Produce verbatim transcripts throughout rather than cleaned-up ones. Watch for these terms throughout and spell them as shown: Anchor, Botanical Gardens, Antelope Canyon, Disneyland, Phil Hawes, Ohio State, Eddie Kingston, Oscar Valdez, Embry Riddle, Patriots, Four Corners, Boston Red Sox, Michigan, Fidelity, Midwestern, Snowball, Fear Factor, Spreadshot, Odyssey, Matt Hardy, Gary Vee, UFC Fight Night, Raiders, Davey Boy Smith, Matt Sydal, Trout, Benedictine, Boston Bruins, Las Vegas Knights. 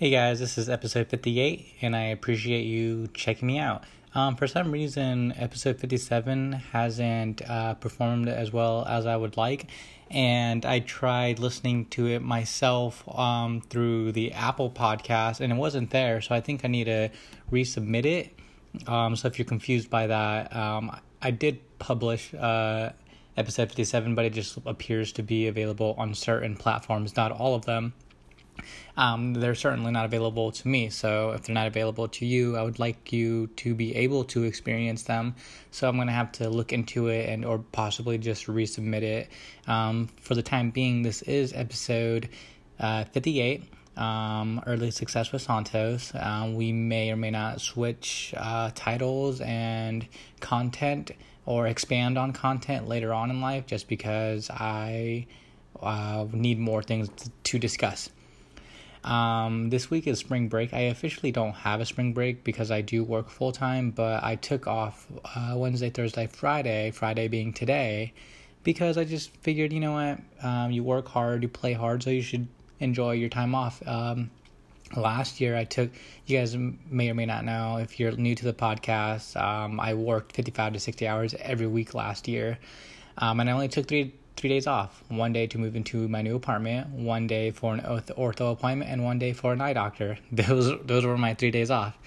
Hey guys, this is episode fifty-eight, and I appreciate you checking me out. Um, for some reason, episode fifty-seven hasn't uh, performed as well as I would like, and I tried listening to it myself um, through the Apple podcast, and it wasn't there, so I think I need to resubmit it. Um, so if you're confused by that, um, I did publish uh, episode fifty-seven, but it just appears to be available on certain platforms, not all of them. Um, they're certainly not available to me, so if they're not available to you, I would like you to be able to experience them, so I'm going to have to look into it and or possibly just resubmit it. Um, for the time being, this is episode uh, fifty-eight, um, Early Success with Santos. Um, we may or may not switch uh, titles and content or expand on content later on in life just because I uh, need more things to discuss. Um, this week is spring break. I officially don't have a spring break because I do work full time, but I took off uh, Wednesday, Thursday, Friday, Friday being today, because I just figured, you know what, um, you work hard, you play hard, so you should enjoy your time off. Um, last year I took, you guys may or may not know, if you're new to the podcast, um, I worked fifty-five to sixty hours every week last year, um, and I only took three Three days off, one day to move into my new apartment, one day for an ortho appointment, and one day for an eye doctor. Those those were my three days off.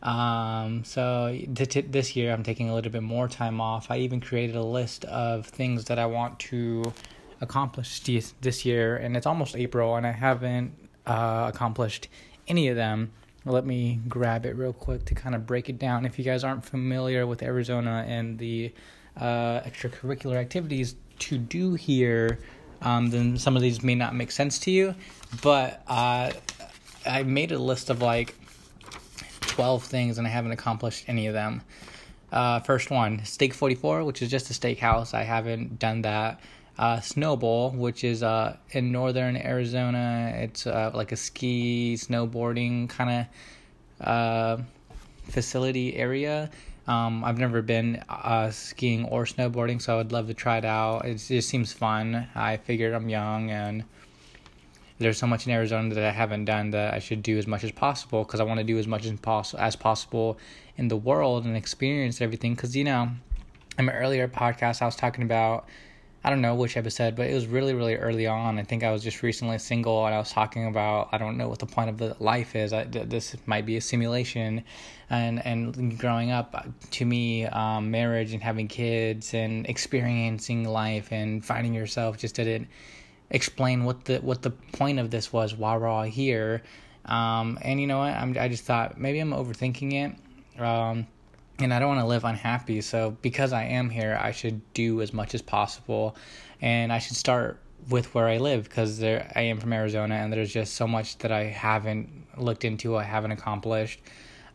Um, so th- this year, I'm taking a little bit more time off. I even created a list of things that I want to accomplish this, this year, and it's almost April, and I haven't uh, accomplished any of them. Let me grab it real quick to kind of break it down. If you guys aren't familiar with Arizona and the uh, extracurricular activities to do here, um, then some of these may not make sense to you, but uh, I made a list of like twelve things and I haven't accomplished any of them. Uh, first one, Steak forty-four, which is just a steakhouse. I haven't done that. Uh, Snowball, which is uh, in northern Arizona. It's uh, like a ski, snowboarding kind of uh, facility area. Um, I've never been uh, skiing or snowboarding, so I would love to try it out. It just seems fun. I figured I'm young, and there's so much in Arizona that I haven't done that I should do as much as possible because I want to do as much as, poss- as possible in the world and experience everything. Because, you know, in my earlier podcast, I was talking about, I don't know which episode, but it was really, really early on. I think I was just recently single, and I was talking about, I don't know what the point of the life is. I, th- this might be a simulation. And and growing up, to me, um, marriage and having kids and experiencing life and finding yourself just didn't explain what the what the point of this was while we're all here. Um, and you know what? I'm, I just thought maybe I'm overthinking it. Um, And I don't want to live unhappy, so because I am here, I should do as much as possible, and I should start with where I live, because there I am from Arizona, and there's just so much that I haven't looked into, I haven't accomplished,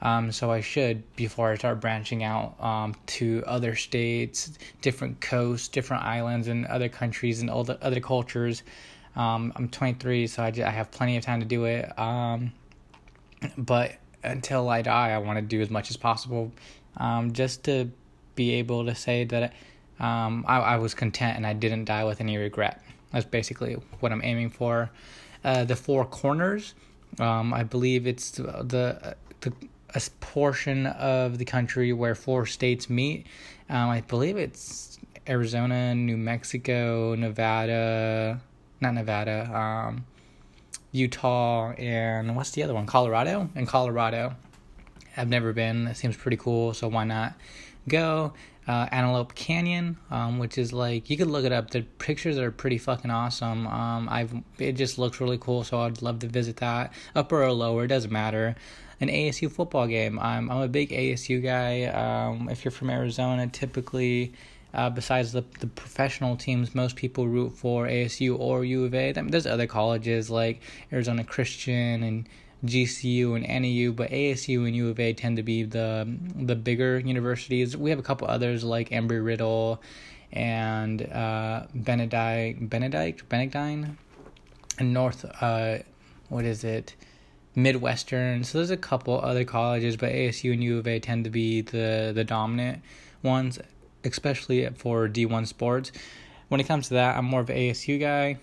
um, so I should, before I start branching out um, to other states, different coasts, different islands, and other countries, and all the other cultures. um, I'm twenty-three, so I, just, I have plenty of time to do it, um, but until I die, I want to do as much as possible. Um, just to be able to say that um, I, I was content and I didn't die with any regret. That's basically what I'm aiming for. Uh, the Four Corners, um, I believe it's the, the, the a portion of the country where four states meet. Um, I believe it's Arizona, New Mexico, Nevada, not Nevada, um, Utah, and what's the other one? Colorado? And Colorado. I've never been. It seems pretty cool, so why not go? Uh, Antelope Canyon, um, which is like, you could look it up. The pictures are pretty fucking awesome. Um, I've it just looks really cool, so I'd love to visit that. Upper or lower, it doesn't matter. An A S U football game. I'm I'm a big A S U guy. Um, if you're from Arizona, typically, uh, besides the the professional teams, most people root for A S U or U of A. I mean, there's other colleges like Arizona Christian and G C U and N A U, but A S U and U of A tend to be the the bigger universities. We have a couple others like Embry Riddle and uh, Benedict, Benedict, Benedictine, and North, uh, what is it, Midwestern. So there's a couple other colleges, but A S U and U of A tend to be the, the dominant ones, especially for D one sports. When it comes to that, I'm more of an A S U guy.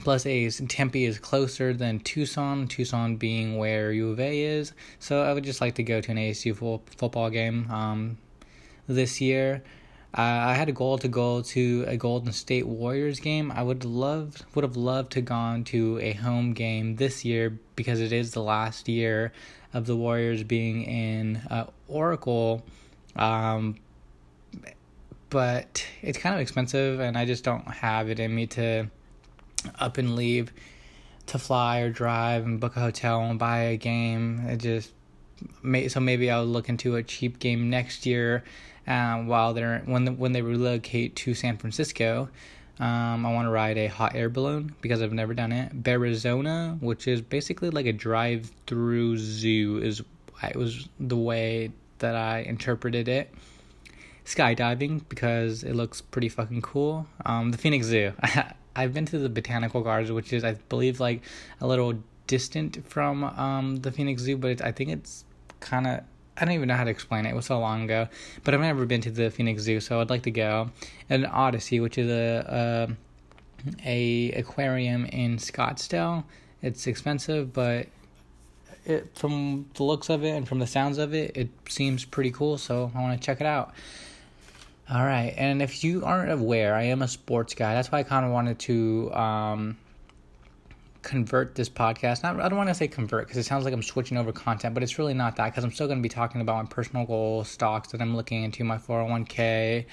Plus, A's Tempe is closer than Tucson, Tucson being where U of A is. So I would just like to go to an A S U fo- football game um, this year. Uh, I had a goal to go to a Golden State Warriors game. I would love, would have loved to gone to a home game this year because it is the last year of the Warriors being in uh, Oracle. Um, but it's kind of expensive, and I just don't have it in me to up and leave to fly or drive and book a hotel and buy a game. It just may, so maybe I'll look into a cheap game next year. Um, while they're when the, when they relocate to San Francisco, um, I want to ride a hot air balloon because I've never done it. Bearizona, which is basically like a drive-through zoo, is it was the way that I interpreted it. Skydiving because it looks pretty fucking cool. Um, the Phoenix Zoo. I've been to the Botanical Gardens, which is, I believe, like a little distant from um, the Phoenix Zoo, but it's, I think it's kind of, I don't even know how to explain it. It was so long ago, but I've never been to the Phoenix Zoo, so I'd like to go. And Odyssey, which is a, a, a aquarium in Scottsdale. It's expensive, but it, from the looks of it and from the sounds of it, it seems pretty cool, so I want to check it out. All right, and if you aren't aware, I am a sports guy. That's why I kind of wanted to um, convert this podcast. Not, I don't want to say convert because it sounds like I'm switching over content, but it's really not that because I'm still going to be talking about my personal goals, stocks that I'm looking into, my four oh one k,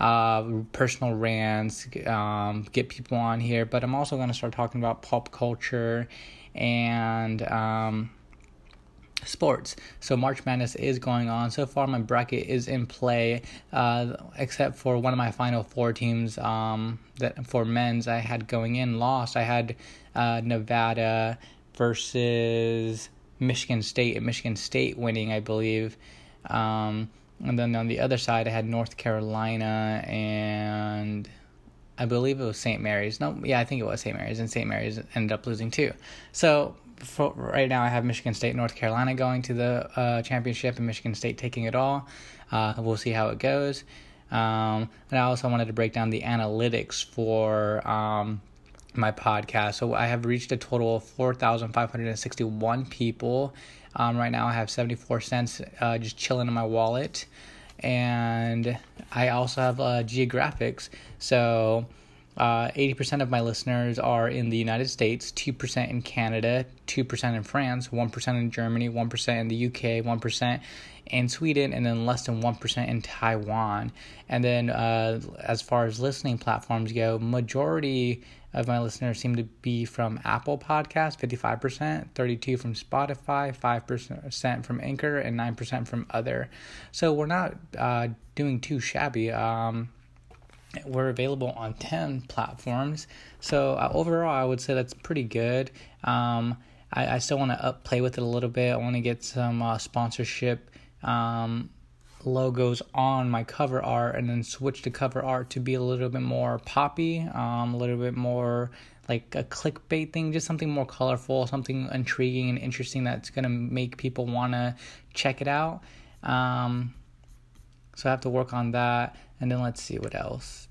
uh, personal rants, um, get people on here. But I'm also going to start talking about pop culture and um, sports. So March Madness is going on. So far, my bracket is in play, uh, except for one of my Final Four teams um, that for men's I had going in lost. I had uh, Nevada versus Michigan State, and Michigan State winning, I believe. Um, and then on the other side, I had North Carolina and I believe it was Saint Mary's. No, yeah, I think it was Saint Mary's, and Saint Mary's ended up losing too. So for right now, I have Michigan State, North Carolina going to the uh, championship, and Michigan State taking it all. Uh, we'll see how it goes. Um, and I also wanted to break down the analytics for um, my podcast. So I have reached a total of four thousand five hundred sixty-one people. Um, right now, I have seventy-four cents uh, just chilling in my wallet. And I also have uh, geographics. So Uh, eighty percent of my listeners are in the United States, two percent in Canada, two percent in France, one percent in Germany, one percent in the U K, one percent in Sweden, and then less than one percent in Taiwan. And then uh, as far as listening platforms go, majority of my listeners seem to be from Apple Podcasts, fifty-five percent, thirty-two percent from Spotify, five percent from Anchor, and nine percent from Other. So we're not uh, doing too shabby. Um... We're available on ten platforms, so uh, overall I would say that's pretty good. Um, I, I still want to up play with it a little bit. I want to get some uh, sponsorship um, logos on my cover art, and then switch the cover art to be a little bit more poppy, um, a little bit more like a clickbait thing, just something more colorful, something intriguing and interesting that's gonna make people want to check it out. Um, so I have to work on that. And then let's see what else.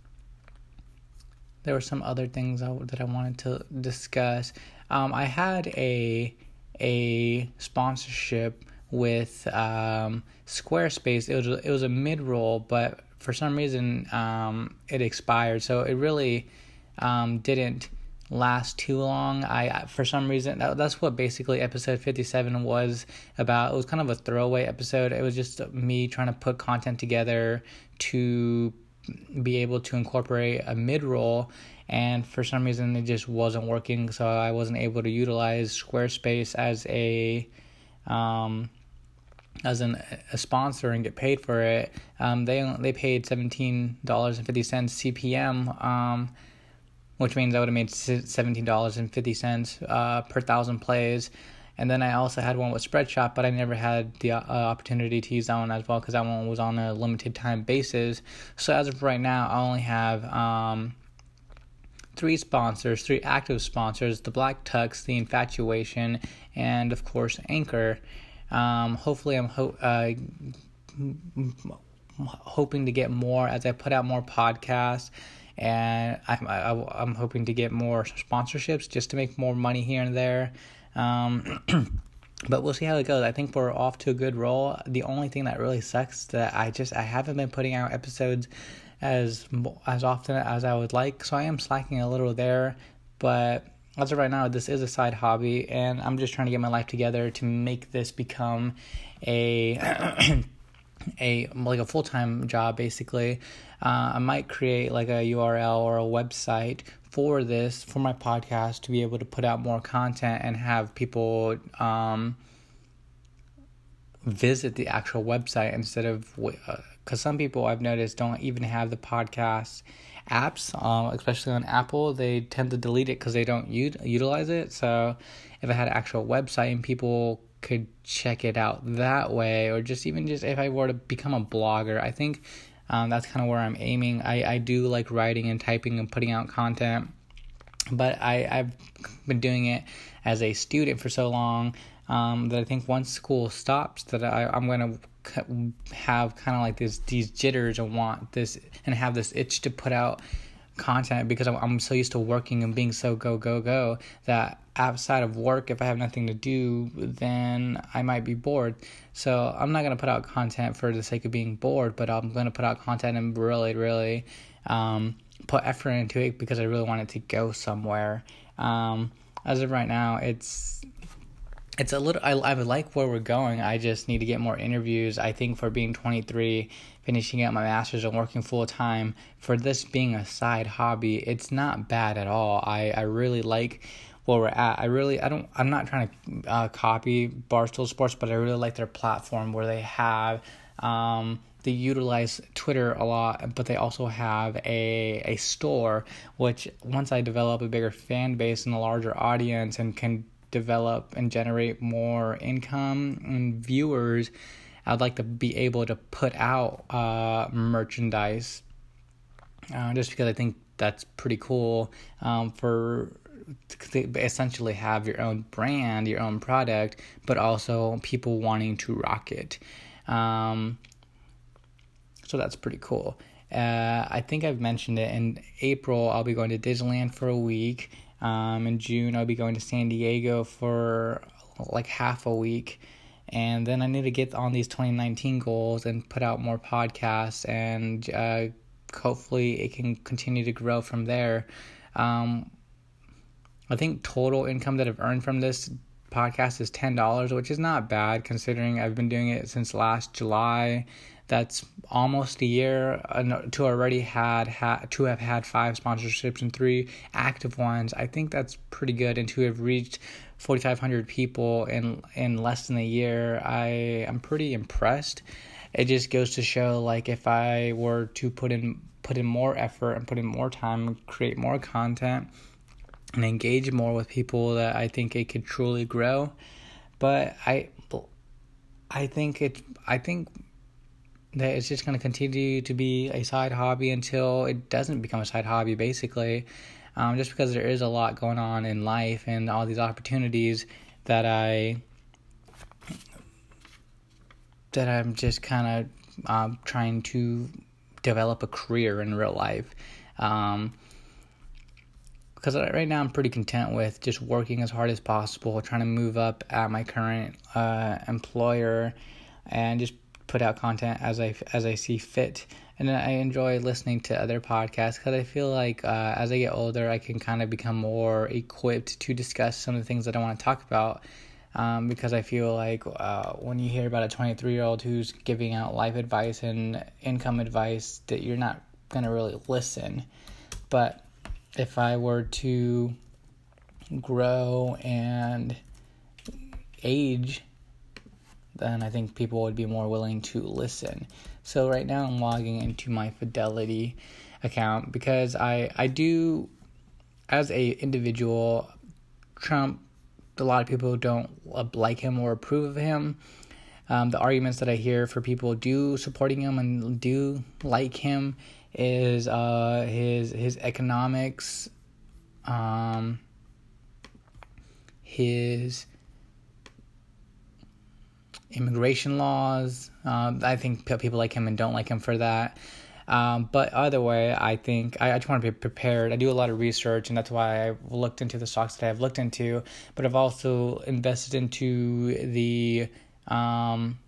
There were some other things I, that I wanted to discuss. Um, I had a a sponsorship with um, Squarespace. It was it was a mid roll, but for some reason um, it expired. So it really um, didn't last too long. I for some reason that, that's what basically episode fifty-seven was about. It was kind of a throwaway episode. It was just me trying to put content together to be able to incorporate a mid-roll, and for some reason it just wasn't working, so I wasn't able to utilize Squarespace as a um as an, a sponsor and get paid for it. Um they they paid seventeen dollars and fifty cents C P M, um which means I would have made seventeen dollars and fifty cents uh, per thousand plays. And then I also had one with Spreadshot, but I never had the uh, opportunity to use that one as well because that one was on a limited time basis. So as of right now, I only have um, three sponsors, three active sponsors: The Black Tux, The Infatuation, and of course Anchor. Um, hopefully, I'm ho- uh, m- m- hoping to get more as I put out more podcasts. and I'm, I, I'm hoping to get more sponsorships just to make more money here and there. Um, but we'll see how it goes. I think we're off to a good roll. The only thing that really sucks that I just I haven't been putting out episodes as as often as I would like, so I am slacking a little there. But as of right now, this is a side hobby, and I'm just trying to get my life together to make this become a a like a full-time job, basically. Uh, I might create like a U R L or a website for this, for my podcast, to be able to put out more content and have people um, visit the actual website instead of, because uh, some people I've noticed don't even have the podcast apps, um, especially on Apple. They tend to delete it because they don't u- utilize it. So if I had an actual website and people could check it out that way, or just even just if I were to become a blogger, I think um, that's kind of where I'm aiming. I, I do like writing and typing and putting out content, but I, I've been doing it as a student for so long um, that I think once school stops that I, I'm going to have kind of like this, these jitters and want this and have this itch to put out content, because I'm, I'm so used to working and being so go, go, go that outside of work, if I have nothing to do, then I might be bored. So I'm not going to put out content for the sake of being bored, but I'm going to put out content and really, really um, put effort into it because I really want it to go somewhere. Um, as of right now, it's it's a little, I, I like where we're going. I just need to get more interviews. I think for being twenty-three, finishing up my master's and working full time, for this being a side hobby, it's not bad at all. I, I really like where we're at. I really, I don't, I'm not trying to uh, copy Barstool Sports, but I really like their platform where they have, um, they utilize Twitter a lot, but they also have a, a store, which once I develop a bigger fan base and a larger audience and can develop and generate more income and viewers, I'd like to be able to put out uh, merchandise uh, just because I think that's pretty cool um, for to essentially have your own brand, your own product, but also people wanting to rock it. Um, so that's pretty cool. Uh, I think I've mentioned it. In April, I'll be going to Disneyland for a week. Um, in June, I'll be going to San Diego for like half a week. And then I need to get on these twenty nineteen goals and put out more podcasts, and uh, hopefully it can continue to grow from there. Um, I think total income that I've earned from this podcast is ten dollars, which is not bad considering I've been doing it since last July. That's almost a year to already had, had to have had five sponsorships and three active ones. I think that's pretty good, and to have reached forty-five hundred people in in less than a year, I am pretty impressed. It just goes to show, like, if I were to put in put in more effort and put in more time, create more content, and engage more with people, that I think it could truly grow. But I, I think it, I think that it's just going to continue to be a side hobby until it doesn't become a side hobby, basically. Um, just because there is a lot going on in life and all these opportunities that I, that I'm just kind of um, trying to develop a career in real life. Um, Because right now I'm pretty content with just working as hard as possible, trying to move up at my current uh, employer, and just put out content as I as I see fit. And then I enjoy listening to other podcasts because I feel like uh, as I get older, I can kind of become more equipped to discuss some of the things that I want to talk about. Um, because I feel like uh, when you hear about a twenty-three-year-old who's giving out life advice and income advice, that you're not gonna really listen, but if I were to grow and age, then I think people would be more willing to listen. So right now I'm logging into my Fidelity account because I, I do, as a individual, Trump, a lot of people don't like him or approve of him. Um, the arguments that I hear for people do supporting him and do like him is uh his his economics, um his immigration laws. Um, I think people like him and don't like him for that. Um, but either way, I think I, I just want to be prepared. I do a lot of research, and that's why I've looked into the stocks that I've looked into. But I've also invested into the um,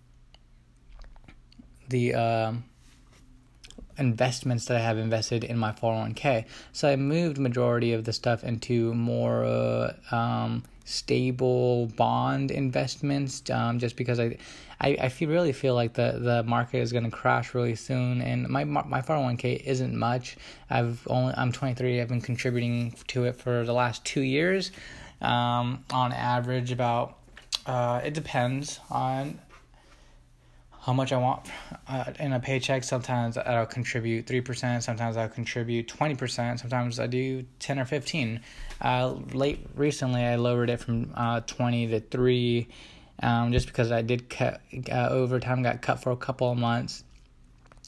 the um, investments that I have invested in my four oh one k. So I moved majority of the stuff into more uh, um, stable bond investments, um, just because I, I, I feel, really feel like the, the market is going to crash really soon, and my my four oh one k isn't much. I've only I'm twenty-three. I've been contributing to it for the last two years, um, on average about. Uh, it depends on how much I want uh, in a paycheck. Sometimes I'll contribute three percent. Sometimes I'll contribute twenty percent. Sometimes I do ten or fifteen. Uh, late recently, I lowered it from uh, twenty to three, um, just because I did cut uh, overtime, got cut for a couple of months.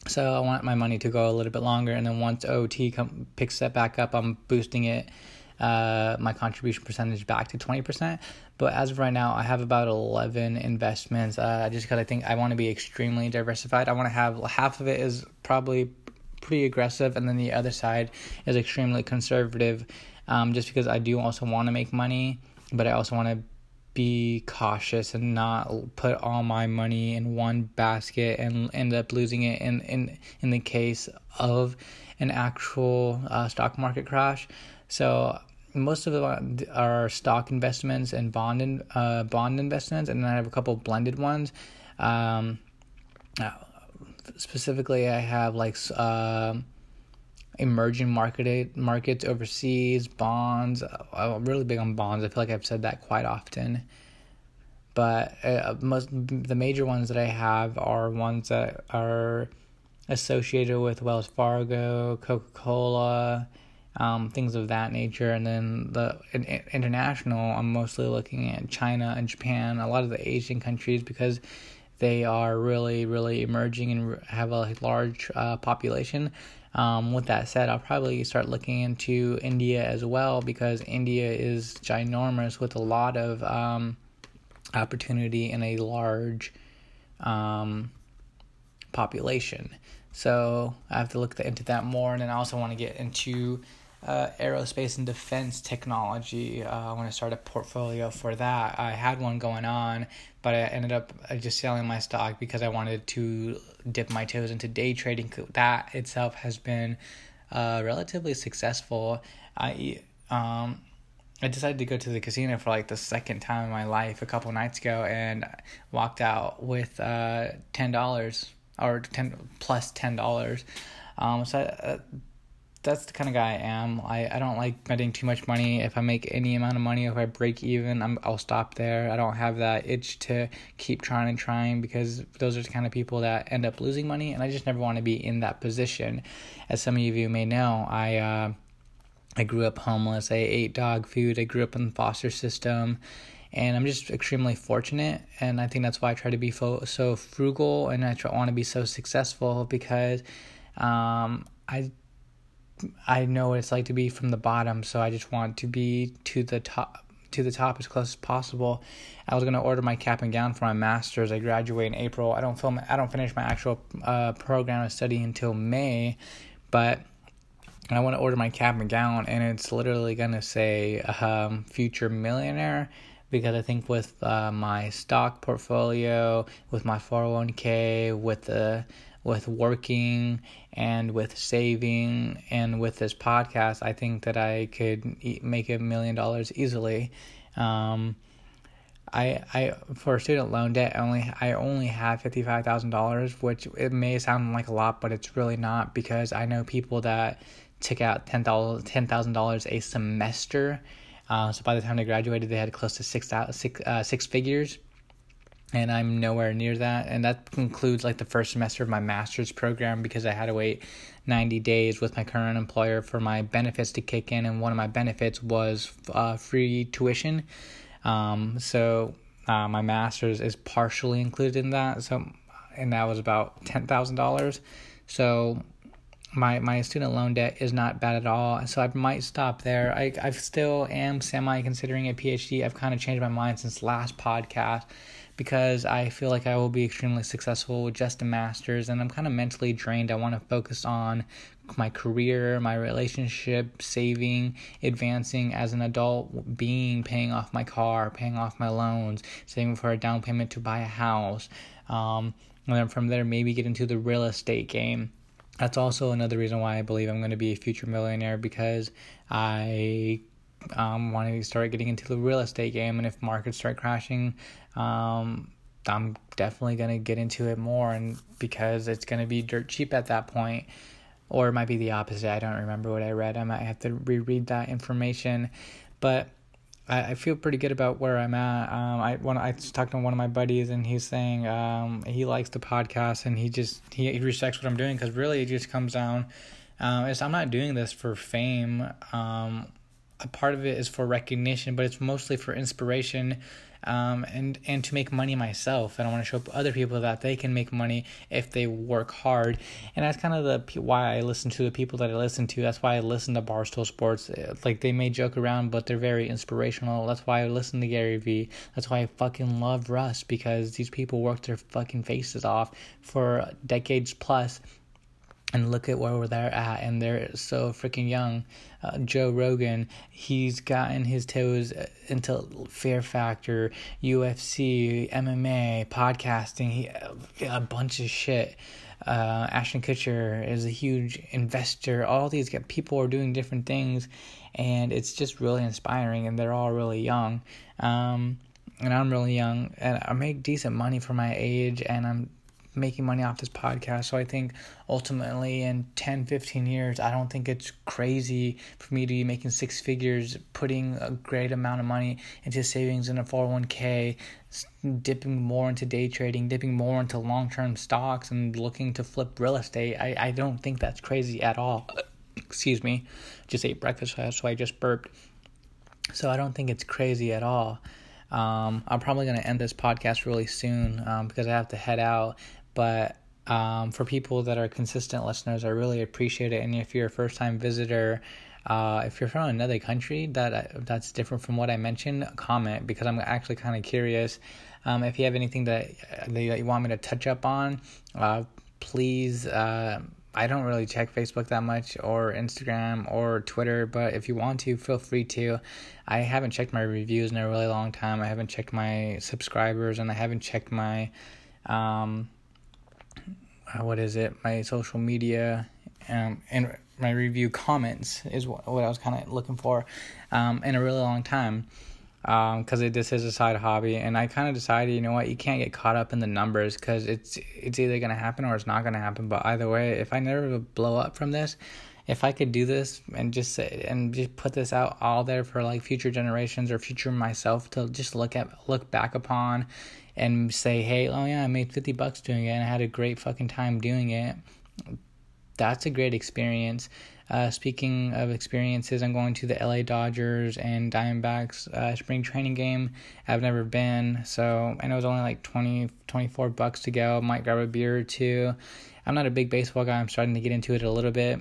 So I want my money to go a little bit longer. And then once O T come, picks that back up, I'm boosting it, uh, my contribution percentage back to twenty percent. But as of right now, I have about eleven investments, uh, just because I think I want to be extremely diversified. I want to have half of it is probably pretty aggressive, and then the other side is extremely conservative, um, just because I do also want to make money, but I also want to be cautious and not put all my money in one basket and end up losing it in, in, in the case of an actual uh, stock market crash. So most of them are stock investments and bond in, uh, bond investments, and then I have a couple blended ones. Um, specifically, I have like uh, emerging market markets, overseas, bonds. I'm really big on bonds. I feel like I've said that quite often. But uh, most the major ones that I have are ones that are associated with Wells Fargo, Coca-Cola, Um, things of that nature. And then the in, in, international, I'm mostly looking at China and Japan, a lot of the Asian countries, because they are really, really emerging and have a large uh, population. Um, with that said, I'll probably start looking into India as well, because India is ginormous with a lot of um, opportunity and a large um, population. So I have to look into that more. And then I also want to get into Uh, aerospace and defense technology. Uh, I want to start a portfolio for that. I had one going on, but I ended up just selling my stock because I wanted to dip my toes into day trading. That itself has been uh, relatively successful. I um, I decided to go to the casino for like the second time in my life a couple nights ago, and walked out with uh, ten dollars or ten plus ten dollars. Um, so. I, uh, That's the kind of guy I am. I, I don't like spending too much money. If I make any amount of money, if I break even, I'm, I'll stop there. I don't have that itch to keep trying and trying, because those are the kind of people that end up losing money, and I just never want to be in that position. As some of you may know, I uh, I grew up homeless. I ate dog food. I grew up in the foster system, and I'm just extremely fortunate, and I think that's why I try to be fo- so frugal, and I try- want to be so successful, because um, I... I know what it's like to be from the bottom, so I just want to be to the top to the top as close as possible. I was going to order my cap and gown for my master's. I graduate in April. I don't film I don't finish my actual uh, program of study until May, but I want to order my cap and gown, and it's literally going to say um, future millionaire, because I think with uh, my stock portfolio, with my four oh one k, with the with working and with saving and with this podcast, I think that I could e- make a million dollars easily. Um, I I for student loan debt, I only I only have fifty-five thousand dollars, which it may sound like a lot, but it's really not, because I know people that took out ten thousand dollars a semester. Uh, so by the time they graduated, they had close to six six uh, six figures. And I'm nowhere near that. And that concludes like the first semester of my master's program, because I had to wait ninety days with my current employer for my benefits to kick in. And one of my benefits was uh, free tuition. Um, so uh, my master's is partially included in that. So, and that was about ten thousand dollars. So my my student loan debt is not bad at all. So I might stop there. I I still am semi considering a P H D. I've kind of changed my mind since last podcast. because I feel like I will be extremely successful with just a master's, and I'm kind of mentally drained. I want to focus on my career, my relationship, saving, advancing as an adult being, paying off my car, paying off my loans, saving for a down payment to buy a house, um, and then from there maybe get into the real estate game. That's also another reason why I believe I'm going to be a future millionaire, because I um, want to start getting into the real estate game, and if markets start crashing, um, I'm definitely going to get into it more, and because it's going to be dirt cheap at that point. Or it might be the opposite. I don't remember what I read. I might have to reread that information. But I, I feel pretty good about where I'm at. Um, I when I talked to one of my buddies, and he's saying um, he likes the podcast, and he just he, he respects what I'm doing, because really it just comes down. Um, it's, I'm not doing this for fame. Um, a part of it is for recognition, but it's mostly for inspiration. Um, and, and to make money myself. And I want to show up other people that they can make money if they work hard. And that's kind of the why I listen to the people that I listen to. That's why I listen to Barstool Sports. Like, they may joke around, but they're very inspirational. That's why I listen to Gary Vee. That's why I fucking love Russ, because these people work their fucking faces off for decades plus. And look at where they're at, and they're so freaking young. Uh, Joe Rogan, he's gotten his toes into Fear Factor, U F C, M M A, podcasting, he, a bunch of shit. Uh, Ashton Kutcher is a huge investor. All these people are doing different things, and it's just really inspiring, and they're all really young. Um, and I'm really young, and I make decent money for my age, and I'm making money off this podcast. So I think ultimately in ten, fifteen years, I don't think it's crazy for me to be making six figures, putting a great amount of money into savings in a four oh one k, dipping more into day trading, dipping more into long-term stocks, and looking to flip real estate. I, I don't think that's crazy at all. Excuse me. Just ate breakfast, so I just burped. So I don't think it's crazy at all. Um, I'm probably going to end this podcast really soon, um, because I have to head out. But um, for people that are consistent listeners, I really appreciate it. And if you're a first-time visitor, uh, if you're from another country that that's different from what I mentioned, comment, because I'm actually kind of curious. Um, if you have anything that, that you want me to touch up on, uh, please. Uh, I don't really check Facebook that much, or Instagram, or Twitter, but if you want to, feel free to. I haven't checked my reviews in a really long time. I haven't checked my subscribers, and I haven't checked my... um. what is it, my social media, um, and my review comments is what, what I was kind of looking for, um, in a really long time, um, because this is a side hobby, and I kind of decided, you know what, you can't get caught up in the numbers, because it's, it's either going to happen or it's not going to happen, but either way, if I never blow up from this, if I could do this and just say, and just put this out all there for like future generations or future myself to just look at, look back upon and say, hey, oh yeah, I made fifty bucks doing it, and I had a great fucking time doing it. That's a great experience. Uh, speaking of experiences, I'm going to the L A Dodgers and Diamondbacks uh, spring training game. I've never been, so I know it's only like twenty, twenty-four bucks to go. Might grab a beer or two. I'm not a big baseball guy. I'm starting to get into it a little bit.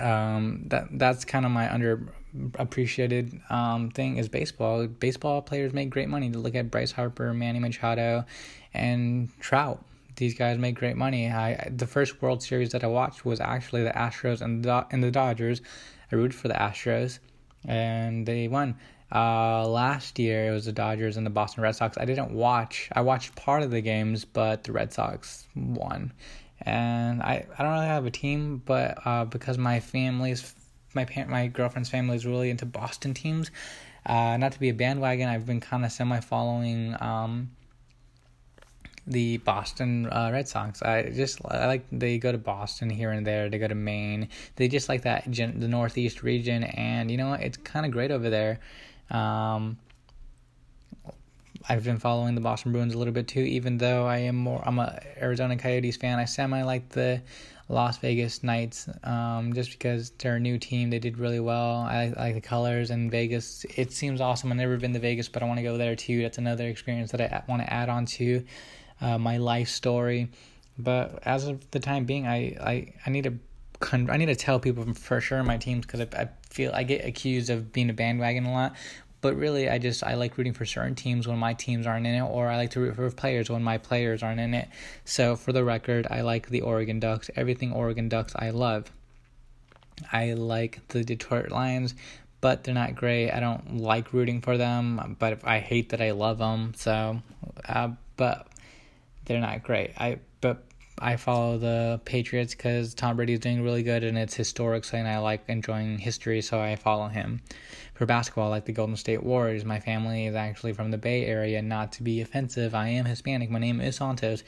Um, that that's kind of my underappreciated um thing is baseball. Baseball players make great money. To look at Bryce Harper, Manny Machado, and Trout. These guys make great money. I the first World Series that I watched was actually the Astros and the and the Dodgers. I rooted for the Astros, and they won. Uh, last year it was the Dodgers and the Boston Red Sox. I didn't watch. I watched part of the games, but the Red Sox won. And I, I don't really have a team, but uh, because my family's, my parent, my girlfriend's family is really into Boston teams. Uh, not to be a bandwagon, I've been kind of semi-following um, the Boston uh, Red Sox. I just I like they go to Boston here and there. They go to Maine. They just like that gen- the Northeast region, and you know what? It's kind of great over there. Um, I've been following the Boston Bruins a little bit too, even though I am more, I'm a Arizona Coyotes fan. I semi like the Las Vegas Knights, um, just because they're a new team. They did really well. I, I like the colors, and Vegas, it seems awesome. I've never been to Vegas, but I want to go there too. That's another experience that I want to add on to uh, my life story. But as of the time being, I, I, I need to con- I need to tell people for sure my teams, because I, I feel I get accused of being a bandwagon a lot. But really, I just, I like rooting for certain teams when my teams aren't in it, or I like to root for players when my players aren't in it. So for the record, I like the Oregon Ducks. Everything Oregon Ducks I love. I like the Detroit Lions, but they're not great. I don't like rooting for them, but I hate that I love them. So, uh, but they're not great. I But I follow the Patriots because Tom Brady is doing really good, and it's historic, and I like enjoying history, so I follow him. For basketball, I like the Golden State Warriors. My family is actually from the Bay Area. Not to be offensive, I am Hispanic. My name is Santos.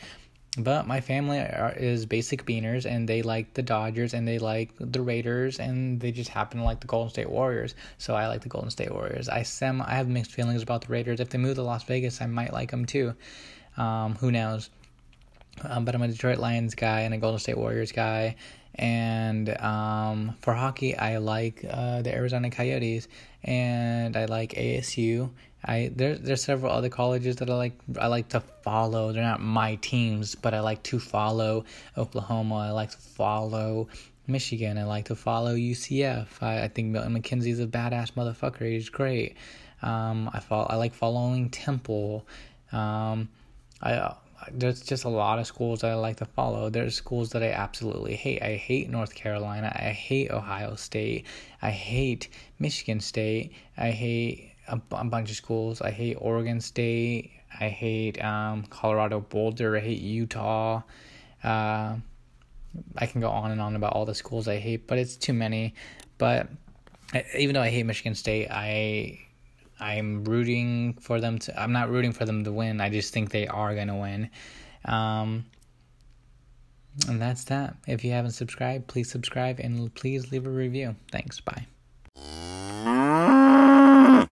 But my family are, is basic beaners, and they like the Dodgers, and they like the Raiders, and they just happen to like the Golden State Warriors. So I like the Golden State Warriors. I sem- I have mixed feelings about the Raiders. If they move to Las Vegas, I might like them too. Um, who knows? Um, but I'm a Detroit Lions guy and a Golden State Warriors guy. And um, for hockey, I like uh, the Arizona Coyotes, and I like A S U. I there's there's several other colleges that I like. I like to follow. They're not my teams, but I like to follow Oklahoma. I like to follow Michigan. I like to follow U C F. I, I think Milton McKenzie's a badass motherfucker. He's great. Um, I follow. I like following Temple. Um, I. There's just a lot of schools that I like to follow. There's schools that I absolutely hate. I hate North Carolina. I hate Ohio State. I hate Michigan State. I hate a, b- a bunch of schools. I hate Oregon State. I hate um, Colorado Boulder. I hate Utah. Uh, I can go on and on about all the schools I hate, but it's too many. But even though I hate Michigan State, I... I'm rooting for them to... I'm not rooting for them to win. I just think they are going to win. Um, and that's that. If you haven't subscribed, please subscribe, and please leave a review. Thanks. Bye.